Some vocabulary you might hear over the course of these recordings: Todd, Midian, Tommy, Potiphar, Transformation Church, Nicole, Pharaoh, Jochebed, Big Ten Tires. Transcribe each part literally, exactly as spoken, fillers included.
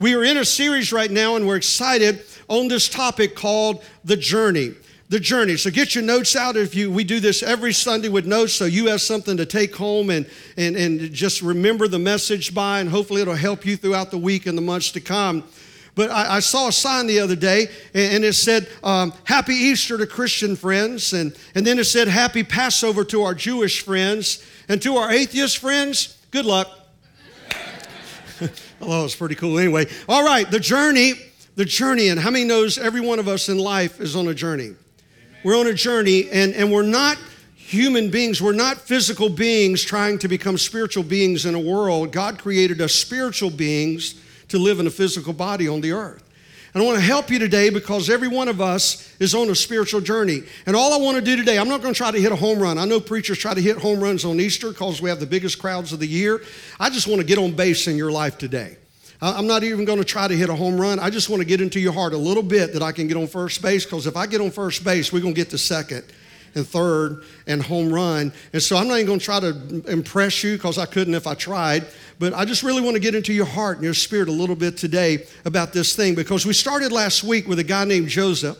We are in a series right now, and we're excited on this topic called The Journey. The Journey. So get your notes out. If you, we do this every Sunday with notes, so you have something to take home and, and, and just remember the message by, and hopefully it'll help you throughout the week and the months to come. But I, I saw a sign the other day, and it said, um, Happy Easter to Christian friends. And, and then it said, Happy Passover to our Jewish friends. And to our atheist friends, good luck. Well, it's pretty cool anyway. All right, the journey, the journey. And how many knows every one of us in life is on a journey? Amen. We're on a journey, and, and we're not human beings. We're not physical beings trying to become spiritual beings in a world. God created us spiritual beings to live in a physical body on the earth. And I want to help you today because every one of us is on a spiritual journey. And all I want to do today, I'm not going to try to hit a home run. I know preachers try to hit home runs on Easter because we have the biggest crowds of the year. I just want to get on base in your life today. I'm not even going to try to hit a home run. I just want to get into your heart a little bit that I can get on first base, because if I get on first base, we're going to get to second and third and home run. And so I'm not even going to try to impress you, because I couldn't if I tried. But I just really want to get into your heart and your spirit a little bit today about this thing, because we started last week with a guy named Joseph.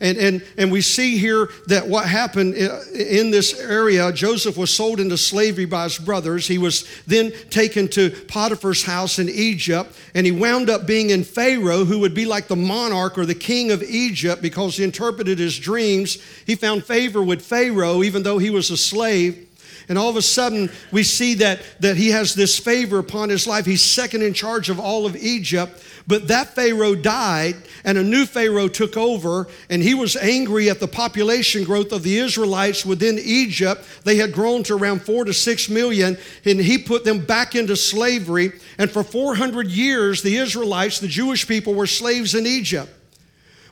And, and, and we see here that what happened in this area, Joseph was sold into slavery by his brothers. He was then taken to Potiphar's house in Egypt, and he wound up being in Pharaoh, who would be like the monarch or the king of Egypt, because he interpreted his dreams. He found favor with Pharaoh, even though he was a slave. And all of a sudden, we see that, that he has this favor upon his life. He's second in charge of all of Egypt. But that Pharaoh died, and a new Pharaoh took over, and he was angry at the population growth of the Israelites within Egypt. They had grown to around four to six million, and he put them back into slavery. And for four hundred years, the Israelites, the Jewish people, were slaves in Egypt.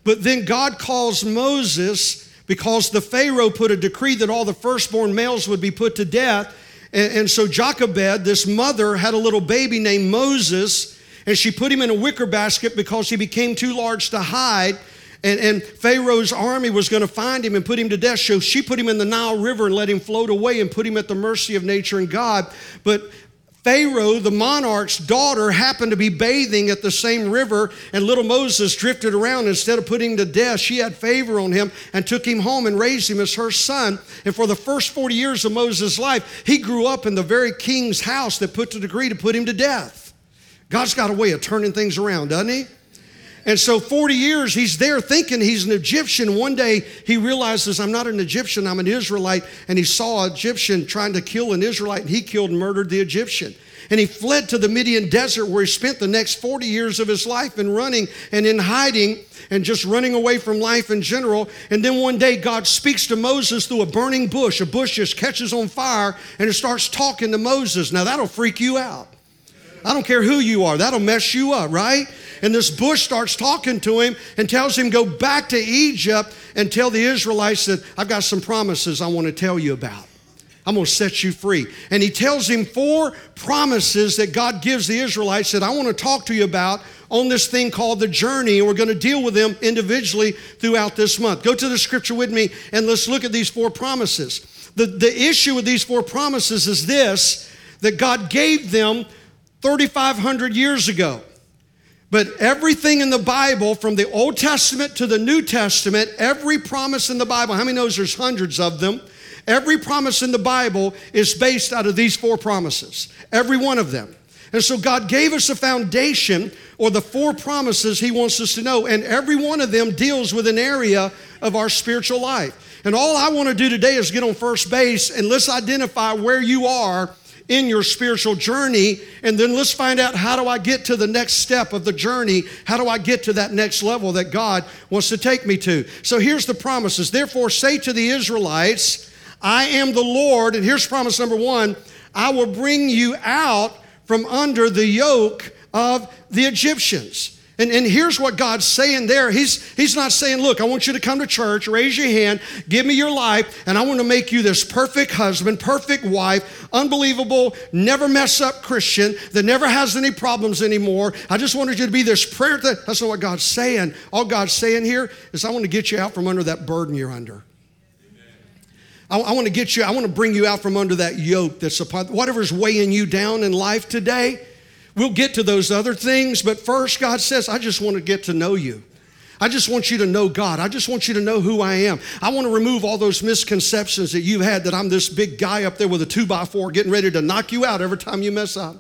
But then God calls Moses, because the Pharaoh put a decree that all the firstborn males would be put to death. And, and so Jochebed, this mother, had a little baby named Moses, and she put him in a wicker basket because he became too large to hide. And, and Pharaoh's army was going to find him and put him to death. So she put him in the Nile River and let him float away and put him at the mercy of nature and God. But Pharaoh, the monarch's daughter, happened to be bathing at the same river, and little Moses drifted around. Instead of putting him to death, she had favor on him and took him home and raised him as her son. And for the first forty years of Moses' life, he grew up in the very king's house that put the decree to put him to death. God's got a way of turning things around, doesn't he? And so forty years, he's there thinking he's an Egyptian. One day, he realizes, I'm not an Egyptian, I'm an Israelite. And he saw an Egyptian trying to kill an Israelite, and he killed and murdered the Egyptian. And he fled to the Midian desert, where he spent the next forty years of his life in running and in hiding and just running away from life in general. And then one day, God speaks to Moses through a burning bush. A bush just catches on fire, and it starts talking to Moses. Now, that'll freak you out. I don't care who you are. That'll mess you up, right? And this bush starts talking to him and tells him, go back to Egypt and tell the Israelites that I've got some promises I want to tell you about. I'm going to set you free. And he tells him four promises that God gives the Israelites that I want to talk to you about on this thing called the journey. And we're going to deal with them individually throughout this month. Go to the scripture with me, and let's look at these four promises. The, the issue with these four promises is this, that God gave them thirty-five hundred years ago. But everything in the Bible, from the Old Testament to the New Testament, every promise in the Bible, how many knows there's hundreds of them? Every promise in the Bible is based out of these four promises, every one of them. And so God gave us a foundation, or the four promises he wants us to know, and every one of them deals with an area of our spiritual life. And all I want to do today is get on first base, and let's identify where you are in your spiritual journey, and then let's find out, how do I get to the next step of the journey? How do I get to that next level that God wants to take me to? So here's the promises. Therefore, say to the Israelites, I am the Lord. And here's promise number one, I will bring you out from under the yoke of the Egyptians. And, and here's what God's saying there. He's, he's not saying, look, I want you to come to church, raise your hand, give me your life, and I want to make you this perfect husband, perfect wife, unbelievable, never mess up Christian that never has any problems anymore. I just wanted you to be this prayer thing. That's not what God's saying. All God's saying here is, I want to get you out from under that burden you're under. I, I want to get you, I want to bring you out from under that yoke that's upon, whatever's weighing you down in life today. We'll get to those other things, but first God says, I just want to get to know you. I just want you to know God. I just want you to know who I am. I want to remove all those misconceptions that you've had that I'm this big guy up there with a two by four getting ready to knock you out every time you mess up.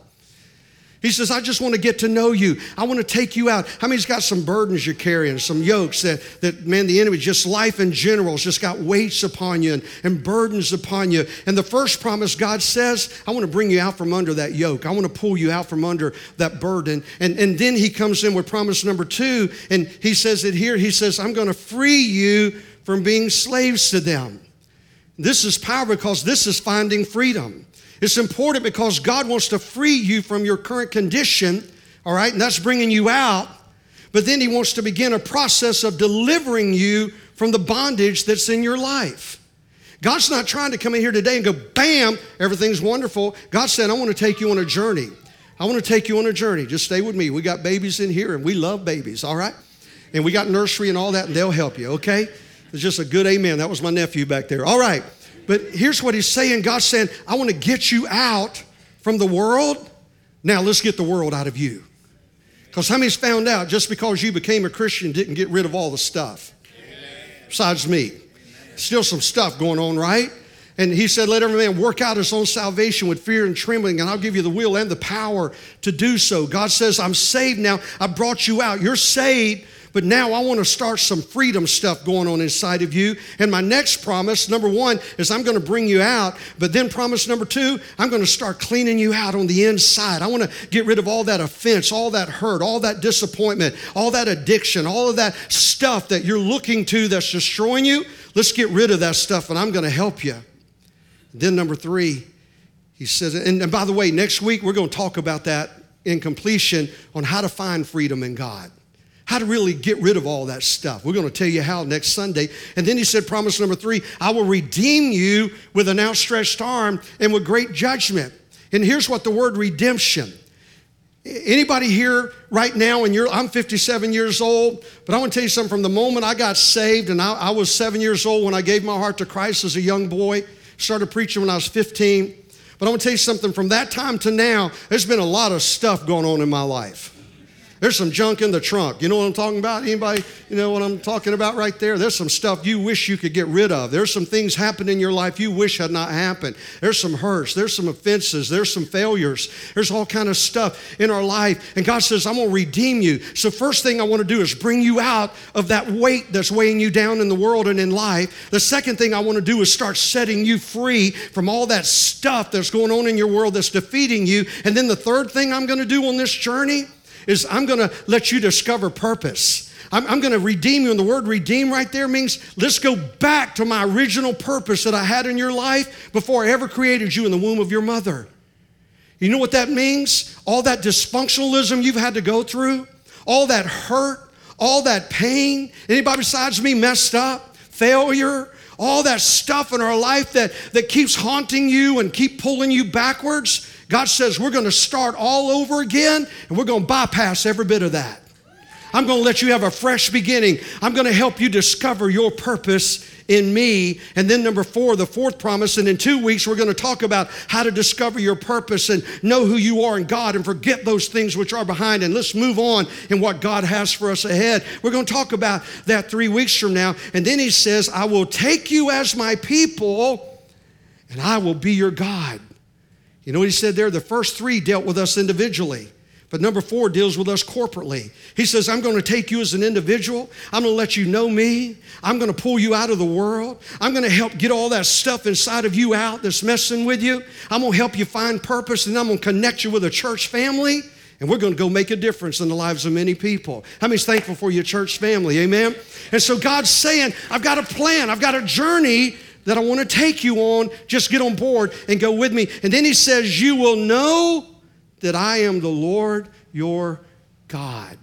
He says, I just want to get to know you. I want to take you out. How many's got some burdens you're carrying, some yokes that, that man, the enemy, just life in general, has just got weights upon you and, and burdens upon you. And the first promise God says, I want to bring you out from under that yoke. I want to pull you out from under that burden. And, and then he comes in with promise number two, and he says it here. He says, I'm going to free you from being slaves to them. This is power because this is finding freedom. It's important because God wants to free you from your current condition, all right, and that's bringing you out, but then he wants to begin a process of delivering you from the bondage that's in your life. God's not trying to come in here today and go, bam, everything's wonderful. God said, I want to take you on a journey. I want to take you on a journey. Just stay with me. We got babies in here, and we love babies, all right? And we got nursery and all that, and they'll help you, okay? It's just a good amen. That was my nephew back there. All right. But here's what he's saying. God's saying, I want to get you out from the world. Now let's get the world out of you. Because how many's found out just because you became a Christian didn't get rid of all the stuff? Amen. Besides me. Still some stuff going on, right? And he said, let every man work out his own salvation with fear and trembling, and I'll give you the will and the power to do so. God says, I'm saved now. I brought you out. You're saved. But now I want to start some freedom stuff going on inside of you. And my next promise, number one, is I'm going to bring you out. But then promise number two, I'm going to start cleaning you out on the inside. I want to get rid of all that offense, all that hurt, all that disappointment, all that addiction, all of that stuff that you're looking to that's destroying you. Let's get rid of that stuff, and I'm going to help you. Then number three, he says, and, and by the way, next week we're going to talk about that in completion on how to find freedom in God. How to really get rid of all that stuff. We're going to tell you how next Sunday. And then he said, promise number three, I will redeem you with an outstretched arm and with great judgment. And here's what the word redemption. Anybody here right now, and you're, I'm fifty-seven years old, but I want to tell you something. From the moment I got saved, and I, I was seven years old when I gave my heart to Christ as a young boy, started preaching when I was fifteen. But I want to tell you something. From that time to now, there's been a lot of stuff going on in my life. There's some junk in the trunk. You know what I'm talking about? Anybody, you know what I'm talking about right there? There's some stuff you wish you could get rid of. There's some things happened in your life you wish had not happened. There's some hurts. There's some offenses. There's some failures. There's all kind of stuff in our life. And God says, I'm going to redeem you. So first thing I want to do is bring you out of that weight that's weighing you down in the world and in life. The second thing I want to do is start setting you free from all that stuff that's going on in your world that's defeating you. And then the third thing I'm going to do on this journey is I'm going to let you discover purpose. I'm, I'm going to redeem you. And the word redeem right there means let's go back to my original purpose that I had in your life before I ever created you in the womb of your mother. You know what that means? All that dysfunctionalism you've had to go through, all that hurt, all that pain. Anybody besides me messed up? Failure? All that stuff in our life that, that keeps haunting you and keep pulling you backwards. God says, we're going to start all over again, and we're going to bypass every bit of that. I'm going to let you have a fresh beginning. I'm going to help you discover your purpose in me. And then number four, the fourth promise, and in two weeks, we're going to talk about how to discover your purpose and know who you are in God and forget those things which are behind. And let's move on in what God has for us ahead. We're going to talk about that three weeks from now. And then he says, I will take you as my people, and I will be your God. You know what he said there? The first three dealt with us individually, but number four deals with us corporately. He says, I'm going to take you as an individual. I'm going to let you know me. I'm going to pull you out of the world. I'm going to help get all that stuff inside of you out that's messing with you. I'm going to help you find purpose, and I'm going to connect you with a church family, and we're going to go make a difference in the lives of many people. How many's thankful for your church family? Amen? And so God's saying, I've got a plan. I've got a journey that I want to take you on. Just get on board and go with me. And then he says, you will know that I am the Lord your God.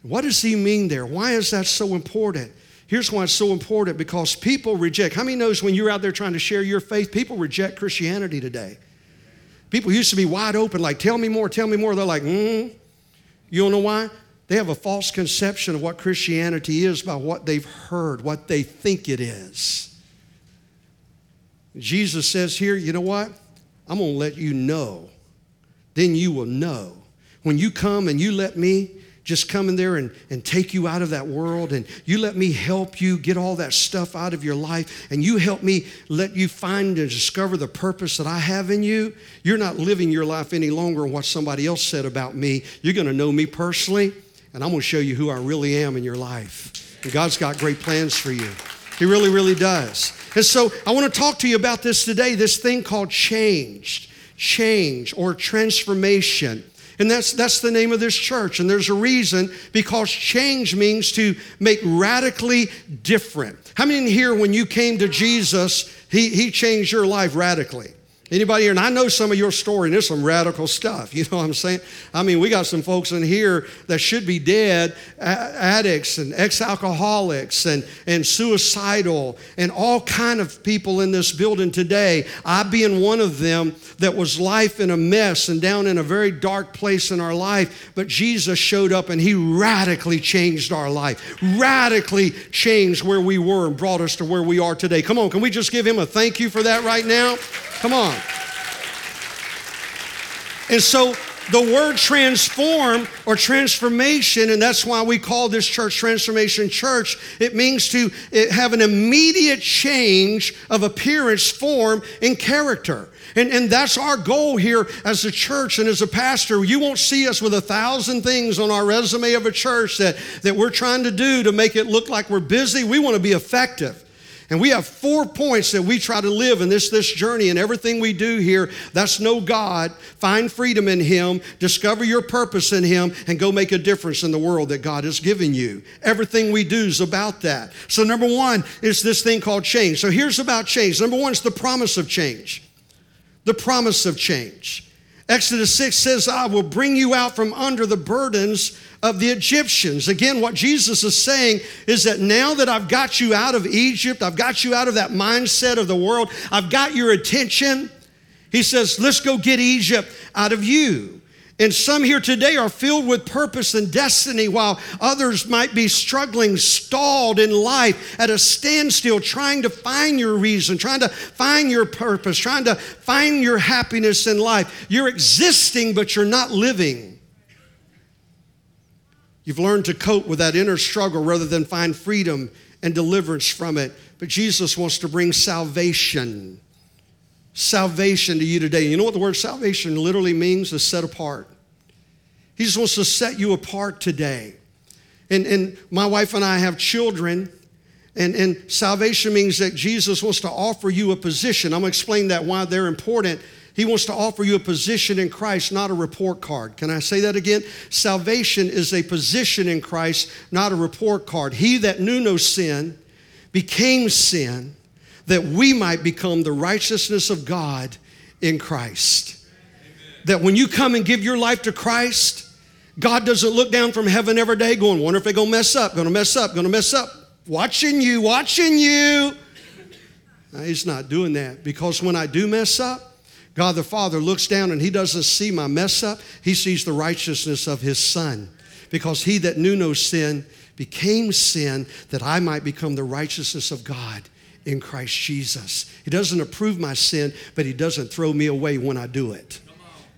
What does he mean there? Why is that so important? Here's why it's so important, because people reject. How many knows when you're out there trying to share your faith, people reject Christianity today? People used to be wide open, like, tell me more, tell me more. They're like, mm. You don't know why? They have a false conception of what Christianity is by what they've heard, what they think it is. Jesus says here, you know what? I'm going to let you know. Then you will know When you come and you let me just come in there and, and take you out of that world, and you let me help you get all that stuff out of your life, and you help me let you find and discover the purpose that I have in you, you're not living your life any longer on what somebody else said about me. You're going to know me personally, and I'm going to show you who I really am in your life. And God's got great plans for you. He really, really does. And so I want to talk to you about this today, this thing called change, change or transformation. And that's that's the name of this church. And there's a reason, because change means to make radically different. How many in here, when you came to Jesus, he, he changed your life radically? Anybody here? And I know some of your story, and there's some radical stuff. You know what I'm saying? I mean, we got some folks in here that should be dead, addicts and ex-alcoholics and, and suicidal and all kind of people in this building today. I being one of them, that was life in a mess and down in a very dark place in our life. But Jesus showed up and he radically changed our life, radically changed where we were and brought us to where we are today. Come on, can we just give him a thank you for that right now? Come on. And so the word transform or transformation, and that's why we call this church Transformation Church, it means to have an immediate change of appearance, form, and character. And, and that's our goal here as a church and as a pastor. You won't see us with a thousand things on our resume of a church that, that we're trying to do to make it look like we're busy. We want to be effective. And we have four points that we try to live in this, this journey and everything we do here. That's know God, find freedom in him, discover your purpose in him, and go make a difference in the world that God has given you. Everything we do is about that. So number one is this thing called change. So here's about change. Number one is the promise of change. The promise of change. Exodus six says, I will bring you out from under the burdens of the Egyptians. Again, what Jesus is saying is that now that I've got you out of Egypt, I've got you out of that mindset of the world, I've got your attention. He says, let's go get Egypt out of you. And some here today are filled with purpose and destiny, while others might be struggling, stalled in life at a standstill, trying to find your reason, trying to find your purpose, trying to find your happiness in life. You're existing, but you're not living. You've learned to cope with that inner struggle rather than find freedom and deliverance from it. But Jesus wants to bring salvation. Salvation to you today. You know what the word salvation literally means? Is set apart. He just wants to set you apart today. And, and my wife and I have children, and, and salvation means that Jesus wants to offer you a position. I'm going to explain that, why they're important. He wants to offer you a position in Christ, not a report card. Can I say that again? Salvation is a position in Christ, not a report card. He that knew no sin became sin, that we might become the righteousness of God in Christ. Amen. That when you come and give your life to Christ, God doesn't look down from heaven every day going, wonder if they're gonna mess up, gonna mess up, gonna mess up, watching you, watching you. No, he's not doing that, because when I do mess up, God the Father looks down and he doesn't see my mess up, he sees the righteousness of his Son, because he that knew no sin became sin, that I might become the righteousness of God in Christ Jesus. He doesn't approve my sin, but he doesn't throw me away when I do it.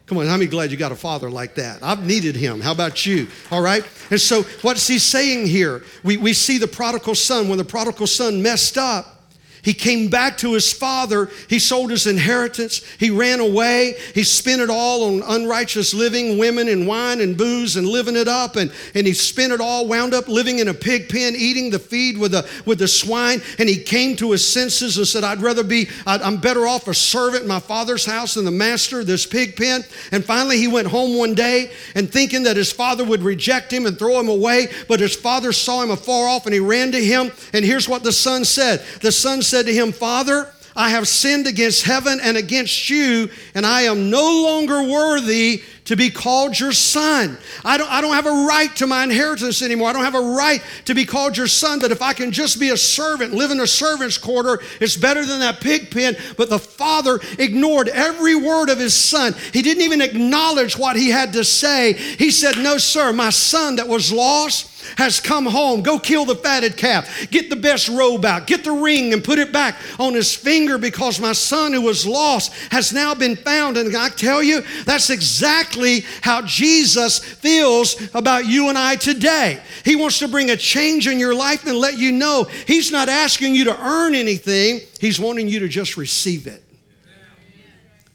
Come on, I'm glad you got a father like that. I've needed him. How about you? All right? And so what's he saying here? We, we see the prodigal son. When the prodigal son messed up, he came back to his father. He sold his inheritance. He ran away. He spent it all on unrighteous living, women and wine and booze and living it up. And, and he spent it all, wound up living in a pig pen, eating the feed with the, with the swine. And he came to his senses and said, I'd rather be, I'd, I'm better off a servant in my father's house than the master of this pig pen. And finally he went home one day, and thinking that his father would reject him and throw him away. But his father saw him afar off and he ran to him. And here's what the son said. The son said, said to him, Father, I have sinned against heaven and against you, and I am no longer worthy to be called your son. I don't, I don't have a right to my inheritance anymore. I don't have a right to be called your son, but if I can just be a servant, live in a servant's quarter, it's better than that pig pen. But the father ignored every word of his son. He didn't even acknowledge what he had to say. He said, no, sir, my son that was lost has come home. Go kill the fatted calf. Get the best robe out. Get the ring and put it back on his finger, because my son who was lost has now been found. And I tell you, that's exactly how Jesus feels about you and I today. He wants to bring a change in your life and let you know he's not asking you to earn anything. He's wanting you to just receive it.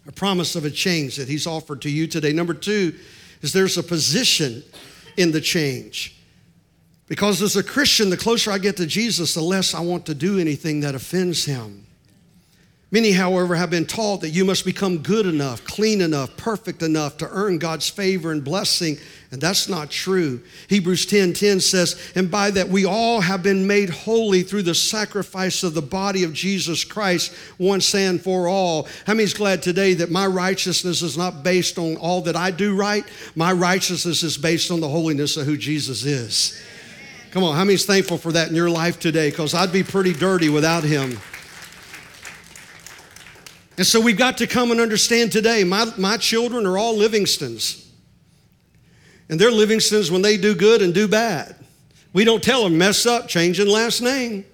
A promise of a change that he's offered to you today. Number two is there's a position in the change. Because as a Christian, the closer I get to Jesus, the less I want to do anything that offends him. Many, however, have been taught that you must become good enough, clean enough, perfect enough to earn God's favor and blessing, and that's not true. Hebrews ten ten says, and by that we all have been made holy through the sacrifice of the body of Jesus Christ once and for all. How many's glad today that my righteousness is not based on all that I do right? My righteousness is based on the holiness of who Jesus is. Come on, how many's thankful for that in your life today? Because I'd be pretty dirty without him. And so we've got to come and understand today, my, my children are all Livingstons. And they're Livingstons when they do good and do bad. We don't tell them, mess up, changing last name.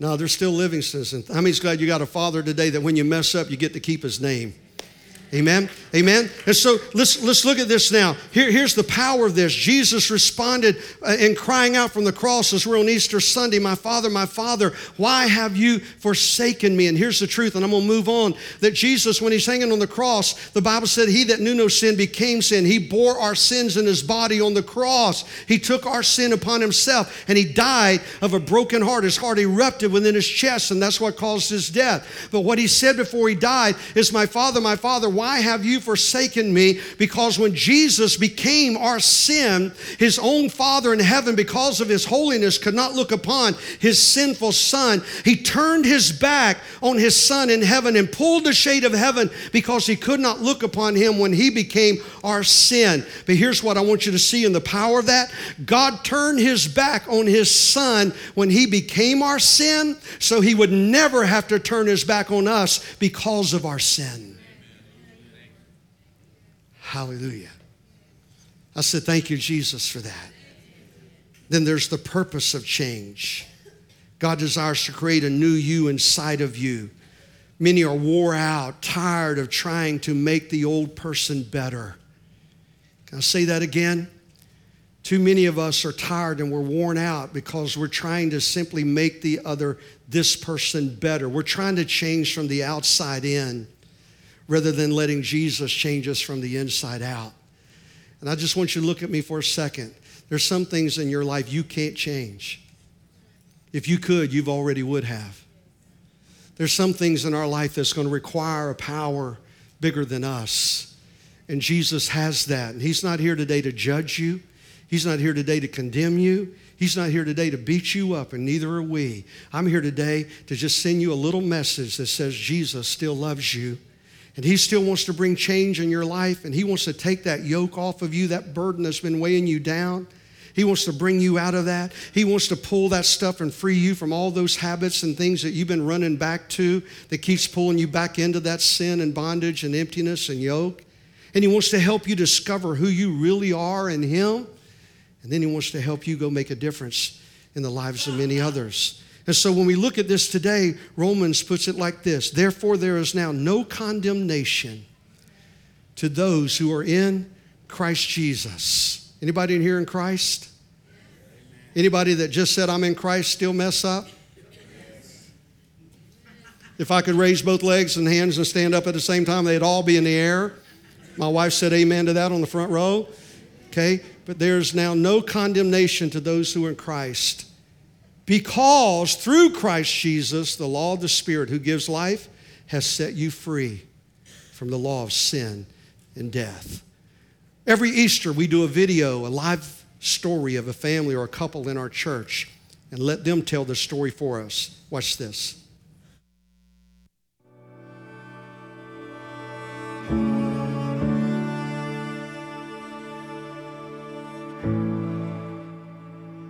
No, they're still Livingstons. And how many's glad you got a father today that when you mess up, you get to keep his name? Amen. Amen. And so let's let's look at this now. Here, here's the power of this. Jesus responded in crying out from the cross as we're on Easter Sunday, my Father, my Father, why have you forsaken me? And here's the truth, and I'm going to move on, that Jesus, when he's hanging on the cross, the Bible said he that knew no sin became sin. He bore our sins in his body on the cross. He took our sin upon himself, and he died of a broken heart. His heart erupted within his chest, and that's what caused his death. But what he said before he died is, my Father, my Father, why have you forsaken me? Because when Jesus became our sin, his own Father in heaven, because of his holiness, could not look upon his sinful son. He turned his back on his son in heaven and pulled the shade of heaven because he could not look upon him when he became our sin. But here's what I want you to see in the power of that. God turned his back on his son when he became our sin, so he would never have to turn his back on us because of our sin. Hallelujah. I said, thank you, Jesus, for that. Then there's the purpose of change. God desires to create a new you inside of you. Many are wore out, tired of trying to make the old person better. Can I say that again? Too many of us are tired and we're worn out because we're trying to simply make the other, this person better. We're trying to change from the outside in, rather than letting Jesus change us from the inside out. And I just want you to look at me for a second. There's some things in your life you can't change. If you could, you've already would have. There's some things in our life that's going to require a power bigger than us. And Jesus has that. And he's not here today to judge you. He's not here today to condemn you. He's not here today to beat you up, and neither are we. I'm here today to just send you a little message that says Jesus still loves you. And he still wants to bring change in your life, and he wants to take that yoke off of you, that burden that's been weighing you down. He wants to bring you out of that. He wants to pull that stuff and free you from all those habits and things that you've been running back to that keeps pulling you back into that sin and bondage and emptiness and yoke. And he wants to help you discover who you really are in him. And then he wants to help you go make a difference in the lives of many others. And so when we look at this today, Romans puts it like this. Therefore, there is now no condemnation to those who are in Christ Jesus. Anybody in here in Christ? Anybody that just said, I'm in Christ, still mess up? If I could raise both legs and hands and stand up at the same time, they'd all be in the air. My wife said amen to that on the front row. Okay? But there's now no condemnation to those who are in Christ. Because through Christ Jesus, the law of the Spirit who gives life has set you free from the law of sin and death. Every Easter, we do a video, a live story of a family or a couple in our church, and let them tell their story for us. Watch this.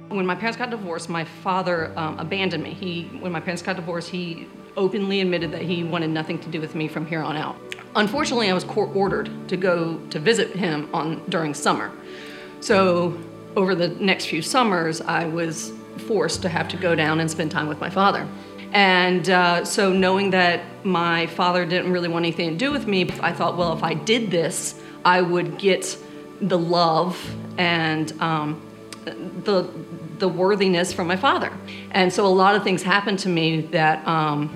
When my parents got divorced, my father um, abandoned me. He, when my parents got divorced, he openly admitted that he wanted nothing to do with me from here on out. Unfortunately, I was court-ordered to go to visit him on during summer. So over the next few summers, I was forced to have to go down and spend time with my father. And uh, so knowing that my father didn't really want anything to do with me, I thought, well, if I did this, I would get the love and um, the the worthiness from my father. And so a lot of things happened to me that um,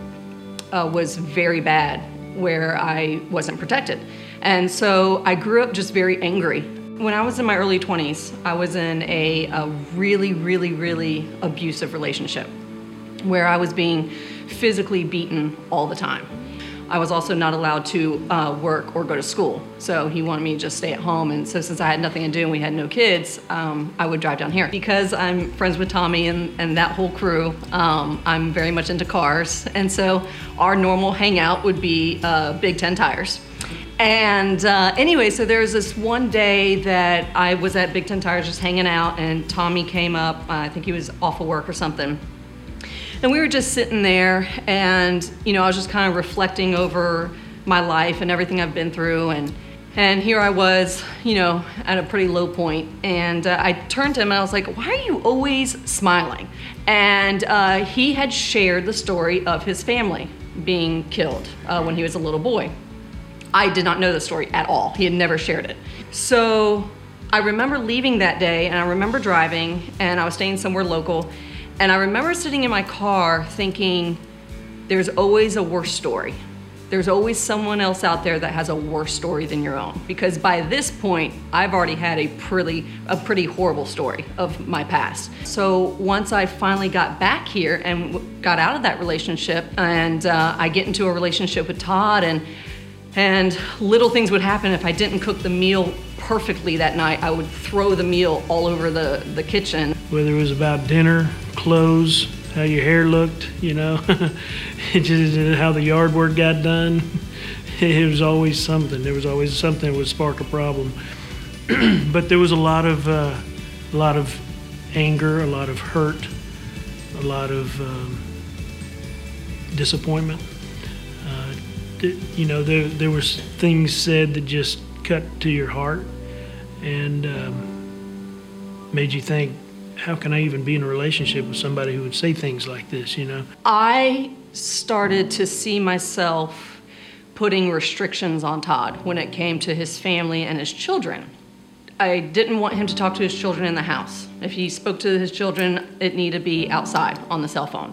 uh, was very bad, where I wasn't protected. And so I grew up just very angry. When I was in my early twenties, I was in a, a really, really, really abusive relationship where I was being physically beaten all the time. I was also not allowed to uh, work or go to school. So he wanted me to just stay at home. And so since I had nothing to do and we had no kids, um, I would drive down here. Because I'm friends with Tommy and, and that whole crew, um, I'm very much into cars. And so our normal hangout would be uh, Big Ten Tires. And uh, anyway, so there was this one day that I was at Big Ten Tires just hanging out, and Tommy came up. Uh, I think he was off of work or something. And we were just sitting there, and you know, I was just kind of reflecting over my life and everything I've been through, and and here I was, you know, at a pretty low point. And uh, I turned to him and I was like, "Why are you always smiling?" And uh, he had shared the story of his family being killed uh, when he was a little boy. I did not know the story at all. He had never shared it. So I remember leaving that day, and I remember driving, and I was staying somewhere local. And I remember sitting in my car thinking, there's always a worse story. There's always someone else out there that has a worse story than your own. Because by this point, I've already had a pretty, a pretty horrible story of my past. So once I finally got back here and got out of that relationship, and uh, I get into a relationship with Todd, and, and little things would happen. If I didn't cook the meal perfectly that night, I would throw the meal all over the, the kitchen. Whether it was about dinner, clothes, how your hair looked, you know, just how the yard work got done. It was always something. There was always something that would spark a problem. But there was a lot of, uh, a lot of anger, a lot of hurt, a lot of um, disappointment. Uh, you know, there there was things said that just cut to your heart and um, made you think, how can I even be in a relationship with somebody who would say things like this, you know? I started to see myself putting restrictions on Todd when it came to his family and his children. I didn't want him to talk to his children in the house. If he spoke to his children, it needed to be outside on the cell phone.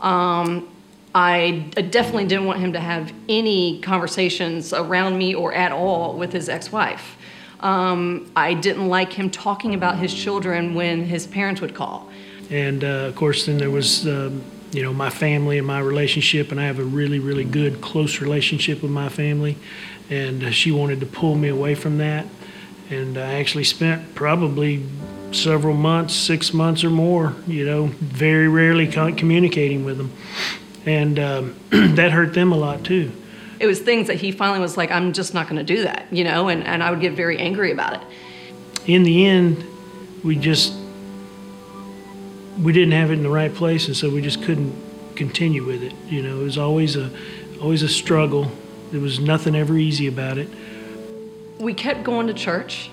Um, I definitely didn't want him to have any conversations around me or at all with his ex-wife. Um, I didn't like him talking about his children when his parents would call. And, uh, of course, then there was, um, you know, my family and my relationship, and I have a really, really good, close relationship with my family, and uh, she wanted to pull me away from that. And I actually spent probably several months, six months or more, you know, very rarely con- communicating with them. And um, that hurt them a lot, too. It was things that he finally was like, I'm just not going to do that, you know, and, and I would get very angry about it. In the end, we just, we didn't have it in the right place, and so we just couldn't continue with it. You know, it was always a, always a struggle. There was nothing ever easy about it. We kept going to church,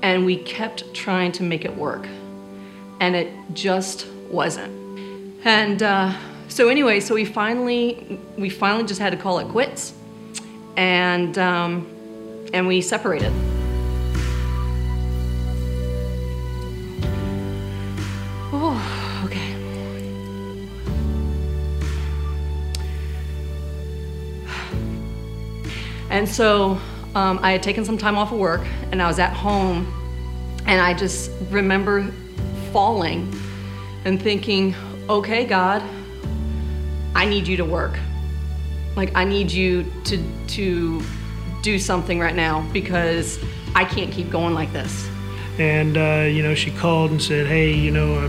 and we kept trying to make it work, and it just wasn't. And, uh... So anyway, so we finally we finally just had to call it quits, and um, and we separated. Oh, okay. And so um, I had taken some time off of work, and I was at home, and I just remember falling and thinking, okay, God, I need you to work. Like, I need you to to do something right now, because I can't keep going like this. And, uh, you know, she called and said, hey, you know, I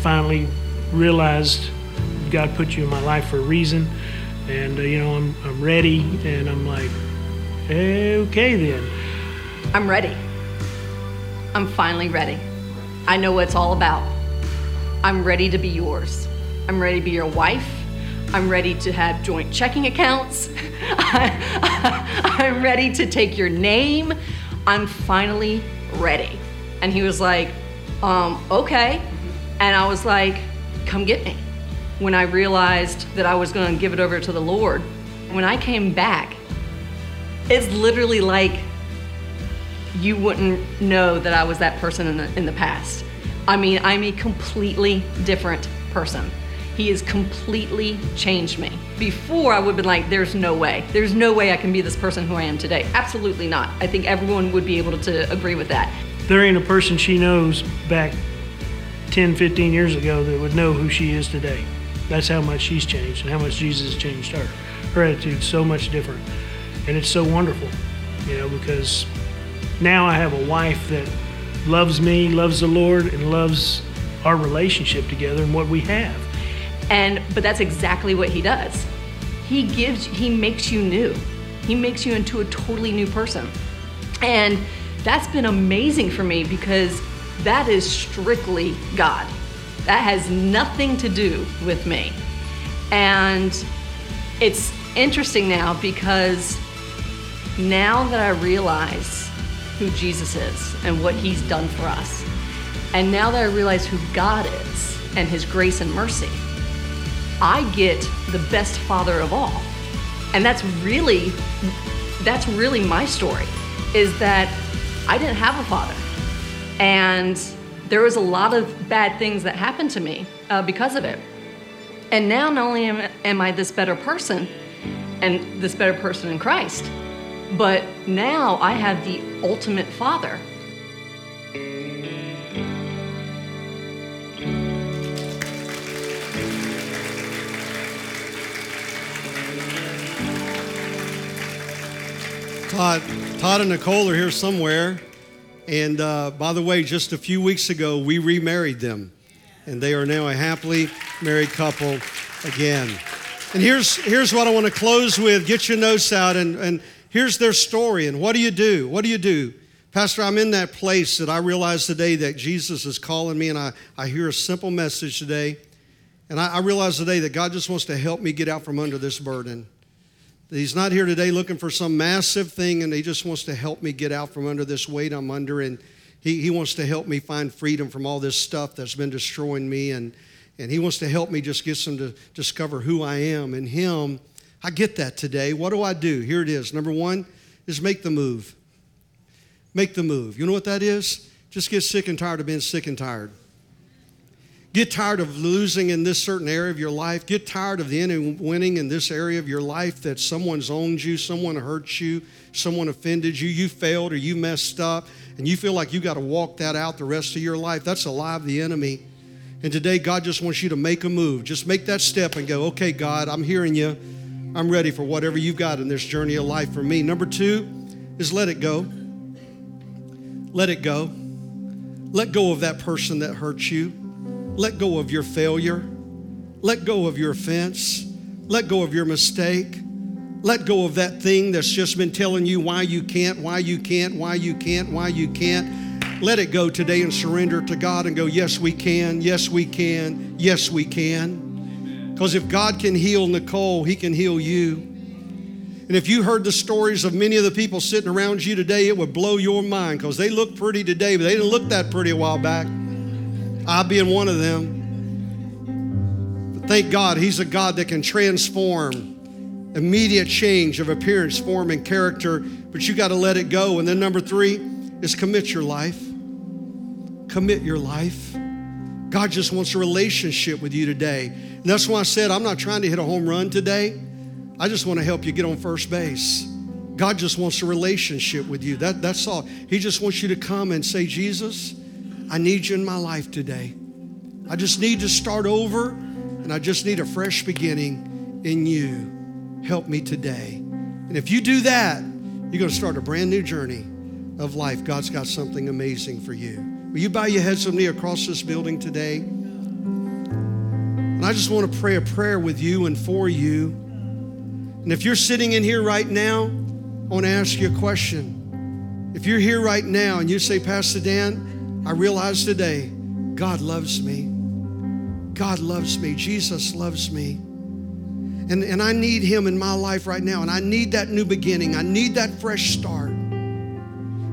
finally realized God put you in my life for a reason. And, uh, you know, I'm, I'm ready. And I'm like, okay, then. I'm ready. I'm finally ready. I know what it's all about. I'm ready to be yours. I'm ready to be your wife. I'm ready to have joint checking accounts. I, I, I'm ready to take your name. I'm finally ready. And he was like, um, okay. And I was like, come get me. When I realized that I was going to give it over to the Lord, when I came back, it's literally like you wouldn't know that I was that person in the, in the past. I mean, I'm a completely different person. He has completely changed me. Before, I would have been like, there's no way. There's no way I can be this person who I am today. Absolutely not. I think everyone would be able to agree with that. There ain't a person she knows back ten, fifteen years ago that would know who she is today. That's how much she's changed and how much Jesus has changed her. Her attitude's so much different. And it's so wonderful, you know, because now I have a wife that loves me, loves the Lord, and loves our relationship together and what we have. And, but that's exactly what he does. He gives, he makes you new. He makes you into a totally new person. And that's been amazing for me because that is strictly God. That has nothing to do with me. And it's interesting now because now that I realize who Jesus is and what he's done for us, and now that I realize who God is and his grace and mercy, I get the best father of all. And that's really, that's really my story, is that I didn't have a father. And there was a lot of bad things that happened to me uh, because of it. And now not only am, am I this better person, and this better person in Christ, but now I have the ultimate father. Todd, Todd and Nicole are here somewhere. And uh, by the way, just a few weeks ago, we remarried them. And they are now a happily married couple again. And here's here's what I want to close with. Get your notes out. And, and here's their story. And what do you do? What do you do? Pastor, I'm in that place that I realize today that Jesus is calling me. And I, I hear a simple message today. And I, I realize today that God just wants to help me get out from under this burden. He's not here today looking for some massive thing, and he just wants to help me get out from under this weight I'm under, and he, he wants to help me find freedom from all this stuff that's been destroying me, and, and he wants to help me just get some to discover who I am in him. I get that today. What do I do? Here it is. Number one is make the move. Make the move. You know what that is? Just get sick and tired of being sick and tired. Get tired of losing in this certain area of your life. Get tired of the enemy winning in this area of your life that someone's owned you, someone hurt you, someone offended you, you failed or you messed up, and you feel like you got to walk that out the rest of your life. That's a lie of the enemy. And today, God just wants you to make a move. Just make that step and go, okay, God, I'm hearing you. I'm ready for whatever you've got in this journey of life for me. Number two is let it go. Let it go. Let go of that person that hurt you. Let go of your failure. Let go of your offense. Let go of your mistake. Let go of that thing that's just been telling you why you can't, why you can't, why you can't, why you can't. Let it go today and surrender to God and go, yes, we can, yes, we can, yes, we can. Because if God can heal Nicole, he can heal you. And if you heard the stories of many of the people sitting around you today, it would blow your mind because they look pretty today, but they didn't look that pretty a while back. I being one of them. But thank God, he's a God that can transform immediate change of appearance, form, and character, but you got to let it go. And then number three is commit your life. Commit your life. God just wants a relationship with you today. And that's why I said, I'm not trying to hit a home run today. I just want to help you get on first base. God just wants a relationship with you. That, that's all. He just wants you to come and say, Jesus, I need you in my life today. I just need to start over, and I just need a fresh beginning in you. Help me today. And if you do that, you're going to start a brand new journey of life. God's got something amazing for you. Will you bow your heads with me across this building today? And I just want to pray a prayer with you and for you. And if you're sitting in here right now, I want to ask you a question. If you're here right now and you say, Pastor Dan, I realize today, God loves me. God loves me. Jesus loves me. And, and I need him in my life right now. And I need that new beginning. I need that fresh start.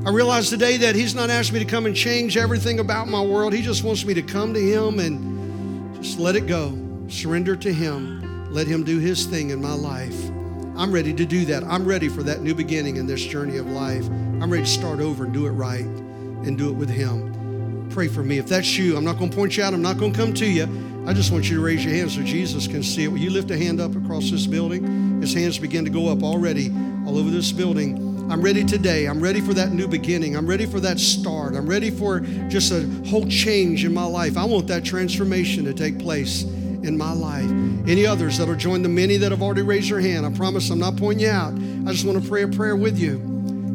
I realize today that he's not asking me to come and change everything about my world. He just wants me to come to him and just let it go. Surrender to him. Let him do his thing in my life. I'm ready to do that. I'm ready for that new beginning in this journey of life. I'm ready to start over and do it right and do it with him. Pray for me. If that's you, I'm not going to point you out. I'm not going to come to you. I just want you to raise your hand so Jesus can see it. Will you lift a hand up across this building? His hands begin to go up already all over this building. I'm ready today. I'm ready for that new beginning. I'm ready for that start. I'm ready for just a whole change in my life. I want that transformation to take place in my life. Any others that will join the many that have already raised their hand, I promise I'm not pointing you out. I just want to pray a prayer with you.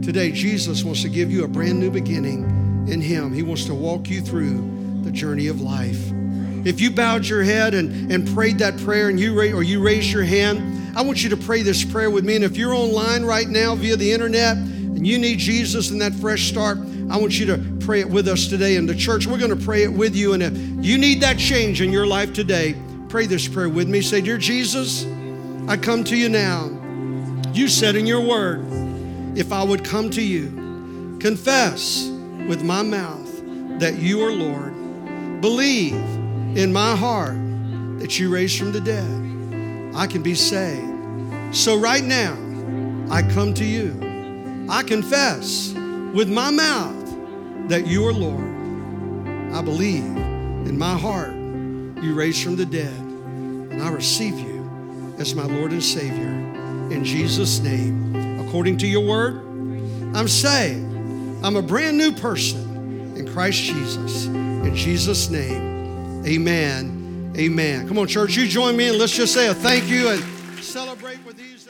Today, Jesus wants to give you a brand new beginning in him. He wants to walk you through the journey of life. If you bowed your head and, and prayed that prayer and you ra- or you raised your hand, I want you to pray this prayer with me. And if you're online right now via the internet and you need Jesus and that fresh start, I want you to pray it with us today in the church. We're going to pray it with you. And if you need that change in your life today, pray this prayer with me. Say, "Dear Jesus, I come to you now. You said in your word, if I would come to you, confess with my mouth that you are Lord, believe in my heart that you raised from the dead, I can be saved. So right now, I come to you. I confess with my mouth that you are Lord. I believe in my heart you raised from the dead, and I receive you as my Lord and Savior. In Jesus' name, according to your word, I'm saved. I'm a brand new person in Christ Jesus. In Jesus' name, amen. Amen. Come on, church, you join me and let's just say a thank you and celebrate with these.